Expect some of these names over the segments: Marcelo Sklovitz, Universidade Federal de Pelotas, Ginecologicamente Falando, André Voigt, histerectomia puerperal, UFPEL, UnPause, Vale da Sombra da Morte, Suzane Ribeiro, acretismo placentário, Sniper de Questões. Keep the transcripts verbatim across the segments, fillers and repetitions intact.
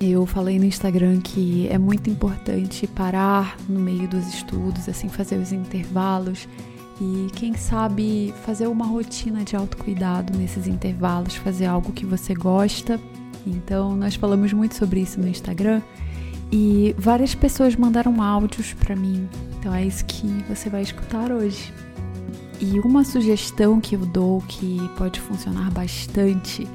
Eu falei no Instagram que é muito importante parar no meio dos estudos, assim, fazer os intervalos e, quem sabe, fazer uma rotina de autocuidado nesses intervalos, fazer algo que você gosta. Então, nós falamos muito sobre isso no Instagram e várias pessoas mandaram áudios para mim. Então, é isso que você vai escutar hoje. E uma sugestão que eu dou que pode funcionar bastante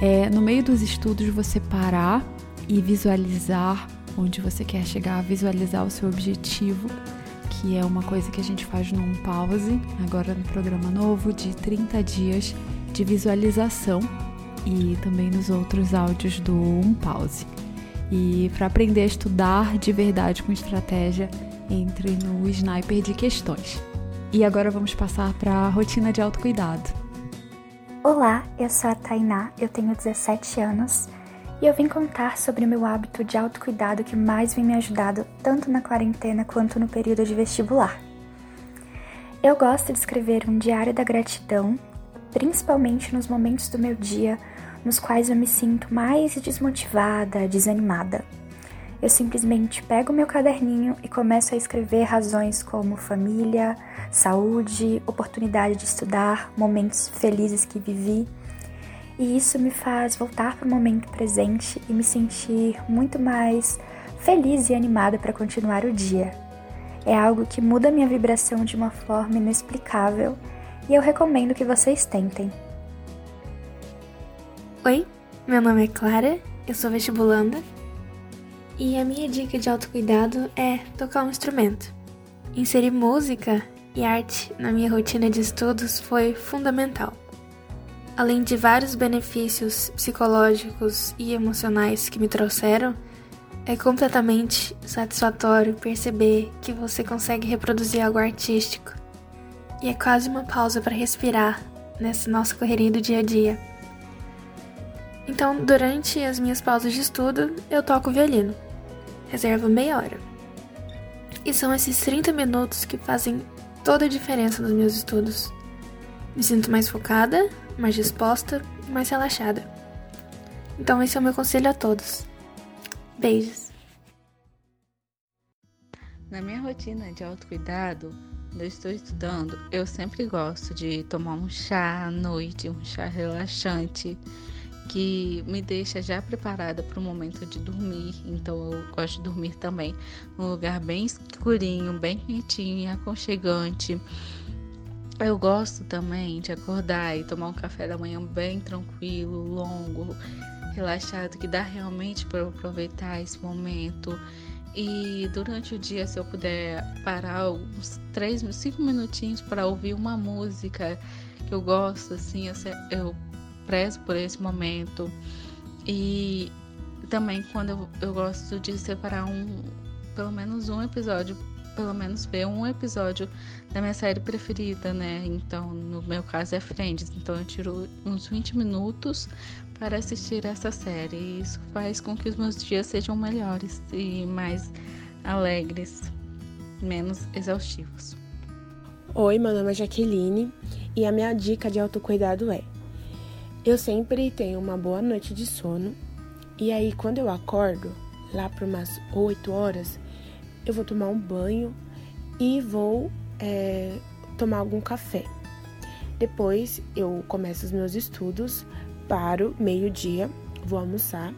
é, no meio dos estudos, você parar e visualizar onde você quer chegar, visualizar o seu objetivo, que é uma coisa que a gente faz no UnPause, agora no programa novo de trinta dias de visualização e também nos outros áudios do UnPause. E para aprender a estudar de verdade com estratégia, entre no Sniper de Questões. E agora vamos passar para a rotina de autocuidado. Olá, eu sou a Tainá, eu tenho dezessete anos. E eu vim contar sobre o meu hábito de autocuidado que mais vem me ajudado tanto na quarentena quanto no período de vestibular. Eu gosto de escrever um diário da gratidão, principalmente nos momentos do meu dia nos quais eu me sinto mais desmotivada, desanimada. Eu simplesmente pego meu caderninho e começo a escrever razões como família, saúde, oportunidade de estudar, momentos felizes que vivi. E isso me faz voltar para o momento presente e me sentir muito mais feliz e animada para continuar o dia. É algo que muda minha vibração de uma forma inexplicável e eu recomendo que vocês tentem. Oi, meu nome é Clara, eu sou vestibulanda e a minha dica de autocuidado é tocar um instrumento. Inserir música e arte na minha rotina de estudos foi fundamental. Além de vários benefícios psicológicos e emocionais que me trouxeram, é completamente satisfatório perceber que você consegue reproduzir algo artístico. E é quase uma pausa para respirar nessa nossa correria do dia a dia. Então, durante as minhas pausas de estudo, eu toco violino. Reservo meia hora. E são esses trinta minutos que fazem toda a diferença nos meus estudos. Me sinto mais focada, mais disposta e mais relaxada. Então esse é o meu conselho a todos. Beijos! Na minha rotina de autocuidado, quando eu estou estudando, eu sempre gosto de tomar um chá à noite, um chá relaxante, que me deixa já preparada para o momento de dormir. Então eu gosto de dormir também num lugar bem escurinho, bem quentinho e aconchegante. Eu gosto também de acordar e tomar um café da manhã bem tranquilo, longo, relaxado, que dá realmente para eu aproveitar esse momento. E durante o dia, se eu puder parar uns três, cinco minutinhos para ouvir uma música que eu gosto, assim, eu, eu prezo por esse momento. E também quando eu, eu gosto de separar um, pelo menos um episódio, pelo menos ver um episódio da minha série preferida, né? Então, no meu caso é Friends. Então, eu tiro uns vinte minutos para assistir essa série. E isso faz com que os meus dias sejam melhores e mais alegres, menos exaustivos. Oi, meu nome é Jaqueline e a minha dica de autocuidado é: eu sempre tenho uma boa noite de sono e aí, quando eu acordo, lá por umas oito horas, eu vou tomar um banho e vou é, tomar algum café. Depois eu começo os meus estudos, paro meio-dia, vou almoçar,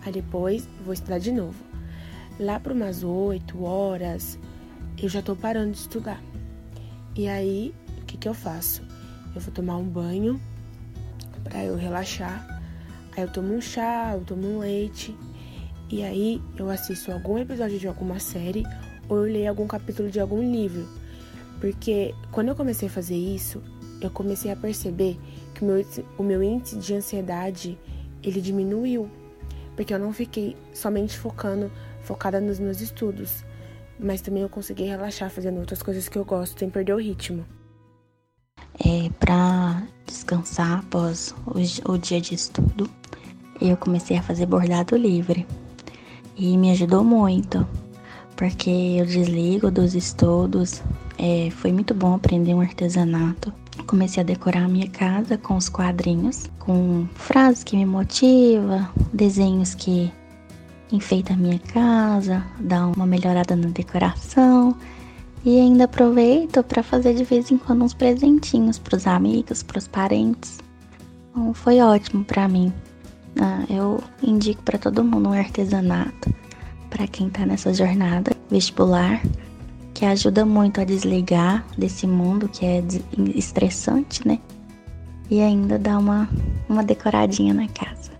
aí depois vou estudar de novo. Lá por umas oito horas eu já tô parando de estudar. E aí, o que que eu faço? Eu vou tomar um banho pra eu relaxar, aí eu tomo um chá, eu tomo um leite. E aí, eu assisto algum episódio de alguma série ou eu leio algum capítulo de algum livro. Porque quando eu comecei a fazer isso, eu comecei a perceber que o meu, o meu índice de ansiedade, ele diminuiu. Porque eu não fiquei somente focando, focada nos meus estudos. Mas também eu consegui relaxar fazendo outras coisas que eu gosto, sem perder o ritmo. É, pra descansar após o, o dia de estudo, eu comecei a fazer bordado livre. E me ajudou muito, porque eu desligo dos estudos, é, foi muito bom aprender um artesanato. Comecei a decorar a minha casa com os quadrinhos, com frases que me motivam, desenhos que enfeita a minha casa, dá uma melhorada na decoração e ainda aproveito para fazer de vez em quando uns presentinhos para os amigos, para os parentes. Então, foi ótimo para mim. Ah, eu indico para todo mundo um artesanato para quem está nessa jornada vestibular, que ajuda muito a desligar desse mundo que é estressante, né? E ainda dá uma, uma decoradinha na casa.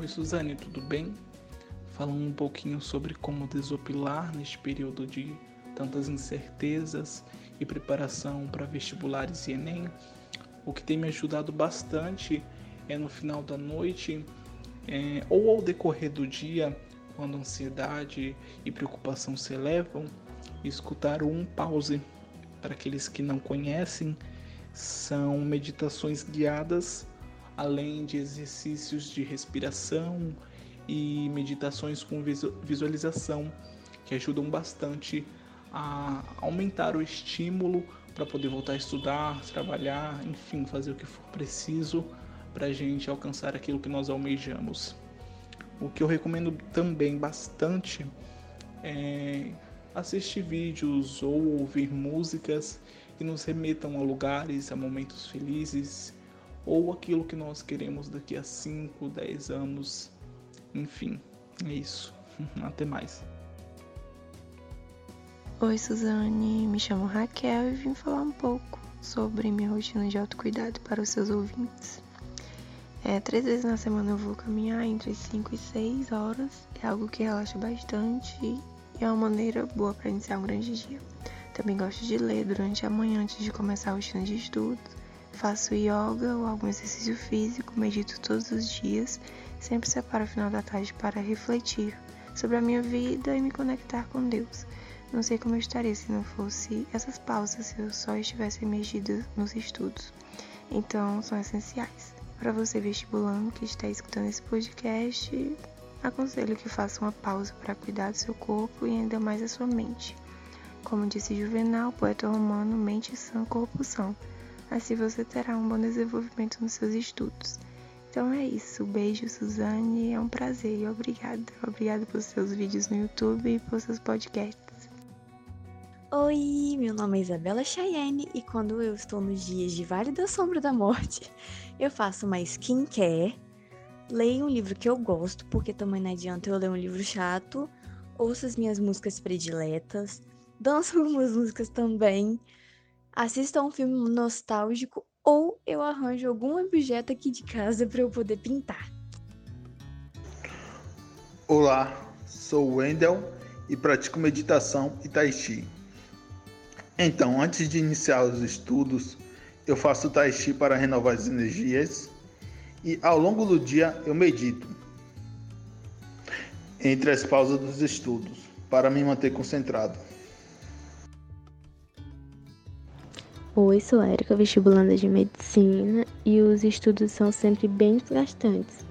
Oi, Suzane, tudo bem? Falando um pouquinho sobre como desopilar neste período de tantas incertezas e preparação para vestibulares e Enem. O que tem me ajudado bastante é no final da noite é, ou ao decorrer do dia, quando a ansiedade e preocupação se elevam, escutar o UnPause. Para aqueles que não conhecem, são meditações guiadas, além de exercícios de respiração e meditações com visualização, que ajudam bastante a aumentar o estímulo para poder voltar a estudar, trabalhar, enfim, fazer o que for preciso para a gente alcançar aquilo que nós almejamos. O que eu recomendo também bastante é assistir vídeos ou ouvir músicas que nos remetam a lugares, a momentos felizes ou aquilo que nós queremos daqui a cinco, dez anos. Enfim, é isso. Até mais. Oi, Suzane. Me chamo Raquel e vim falar um pouco sobre minha rotina de autocuidado para os seus ouvintes. É, três vezes na semana eu vou caminhar entre cinco e seis horas, é algo que relaxa bastante e é uma maneira boa para iniciar um grande dia. Também gosto de ler durante a manhã antes de começar a rotina de estudos, faço yoga ou algum exercício físico, medito todos os dias, sempre separo o final da tarde para refletir sobre a minha vida e me conectar com Deus. Não sei como eu estaria se não fosse essas pausas, se eu só estivesse imergida nos estudos, então são essenciais. Para você vestibulando que está escutando esse podcast, aconselho que faça uma pausa para cuidar do seu corpo e ainda mais da sua mente. Como disse Juvenal, poeta romano, mente sã, corpo são. Assim você terá um bom desenvolvimento nos seus estudos. Então é isso, beijo, Suzane, é um prazer e obrigada. Obrigada pelos seus vídeos no YouTube e pelos seus podcasts. Oi, meu nome é Isabela Chayenne e quando eu estou nos dias de Vale da Sombra da Morte, eu faço uma skincare, leio um livro que eu gosto, porque também não adianta eu ler um livro chato, ouço as minhas músicas prediletas, danço algumas músicas também, assisto a um filme nostálgico ou eu arranjo algum objeto aqui de casa para eu poder pintar. Olá, sou o Wendel e pratico meditação e tai chi. Então, antes de iniciar os estudos, eu faço tai chi para renovar as energias e ao longo do dia eu medito entre as pausas dos estudos para me manter concentrado. Oi, sou a Erika, vestibulanda de medicina, e os estudos são sempre bem desgastantes.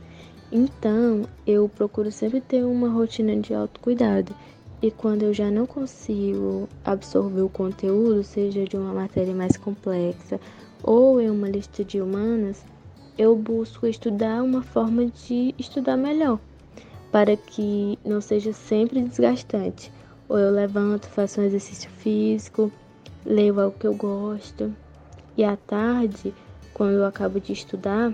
Então, eu procuro sempre ter uma rotina de autocuidado. E quando eu já não consigo absorver o conteúdo, seja de uma matéria mais complexa ou em uma lista de humanas, eu busco estudar uma forma de estudar melhor, para que não seja sempre desgastante. Ou eu levanto, faço um exercício físico, leio algo que eu gosto. E à tarde, quando eu acabo de estudar,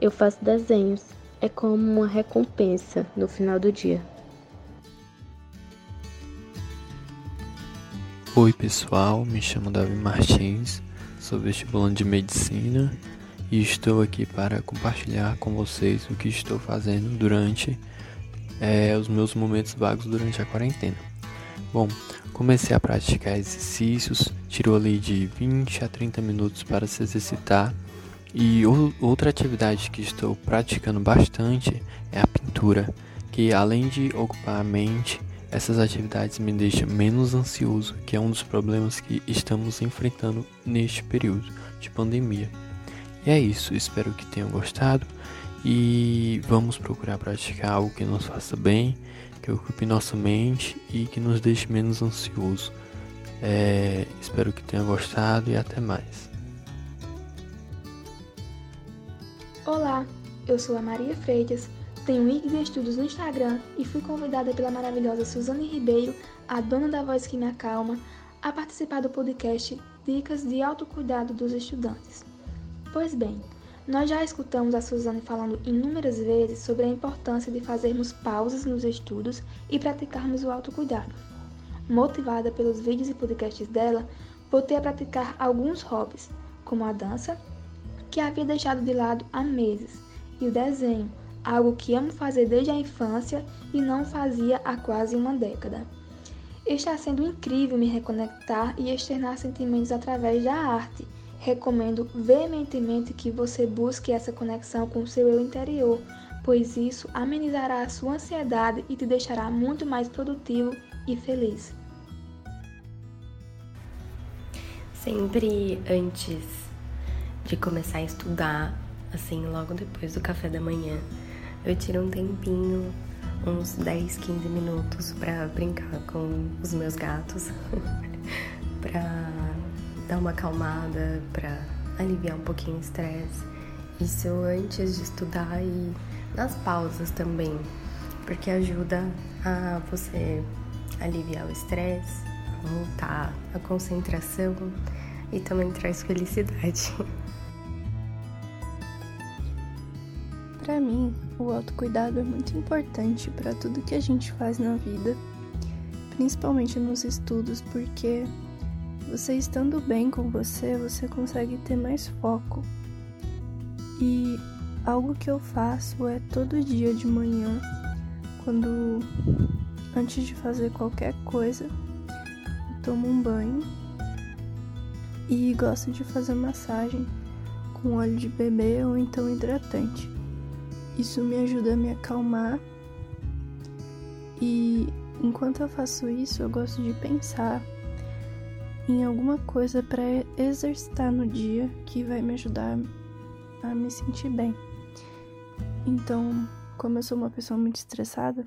eu faço desenhos. É como uma recompensa no final do dia. Oi pessoal, me chamo Davi Martins, sou vestibulando de medicina e estou aqui para compartilhar com vocês o que estou fazendo durante é, os meus momentos vagos durante a quarentena. Bom, comecei a praticar exercícios, tiro ali de vinte a trinta minutos para se exercitar e o, outra atividade que estou praticando bastante é a pintura, que além de ocupar a mente, essas atividades me deixam menos ansioso, que é um dos problemas que estamos enfrentando neste período de pandemia. E é isso, espero que tenham gostado e vamos procurar praticar algo que nos faça bem, que ocupe nossa mente e que nos deixe menos ansioso. É, espero que tenham gostado e até mais. Olá, eu sou a Maria Freitas, tenho I G de estudos no Instagram e fui convidada pela maravilhosa Suzane Ribeiro, a dona da voz que me acalma, a participar do podcast Dicas de Autocuidado dos Estudantes. Pois bem, nós já escutamos a Suzane falando inúmeras vezes sobre a importância de fazermos pausas nos estudos e praticarmos o autocuidado. Motivada pelos vídeos e podcasts dela, voltei a praticar alguns hobbies, como a dança, que havia deixado de lado há meses, e o desenho, algo que amo fazer desde a infância e não fazia há quase uma década. Está sendo incrível me reconectar e externar sentimentos através da arte. Recomendo veementemente que você busque essa conexão com o seu eu interior, pois isso amenizará a sua ansiedade e te deixará muito mais produtivo e feliz. Sempre antes de começar a estudar, assim, logo depois do café da manhã, eu tiro um tempinho, uns dez, quinze minutos pra brincar com os meus gatos, pra dar uma acalmada, pra aliviar um pouquinho o estresse. Isso antes de estudar e nas pausas também, porque ajuda a você aliviar o estresse, voltar a concentração e também traz felicidade. Para mim, o autocuidado é muito importante para tudo que a gente faz na vida, principalmente nos estudos, porque você estando bem com você, você consegue ter mais foco. E algo que eu faço é todo dia de manhã, quando antes de fazer qualquer coisa, eu tomo um banho e gosto de fazer massagem com óleo de bebê ou então hidratante. Isso me ajuda a me acalmar e enquanto eu faço isso, eu gosto de pensar em alguma coisa para exercitar no dia que vai me ajudar a me sentir bem. Então, como eu sou uma pessoa muito estressada,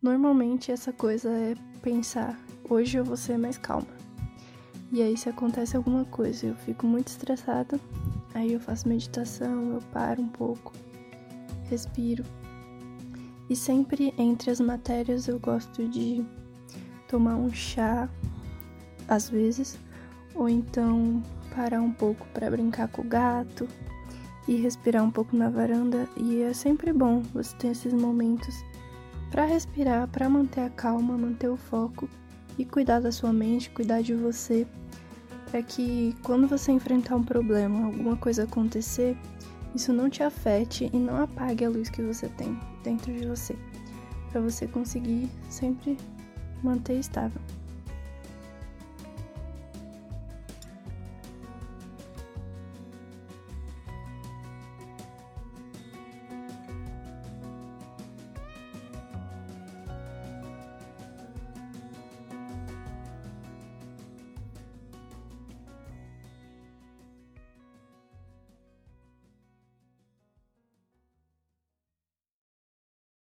normalmente essa coisa é pensar, hoje eu vou ser mais calma. E aí se acontece alguma coisa, eu fico muito estressada, aí eu faço meditação, eu paro um pouco, respiro. E sempre entre as matérias eu gosto de tomar um chá, às vezes, ou então parar um pouco para brincar com o gato e respirar um pouco na varanda. E é sempre bom você ter esses momentos para respirar, para manter a calma, manter o foco e cuidar da sua mente, cuidar de você, para que quando você enfrentar um problema, alguma coisa acontecer, isso não te afete e não apague a luz que você tem dentro de você, para você conseguir sempre manter estável.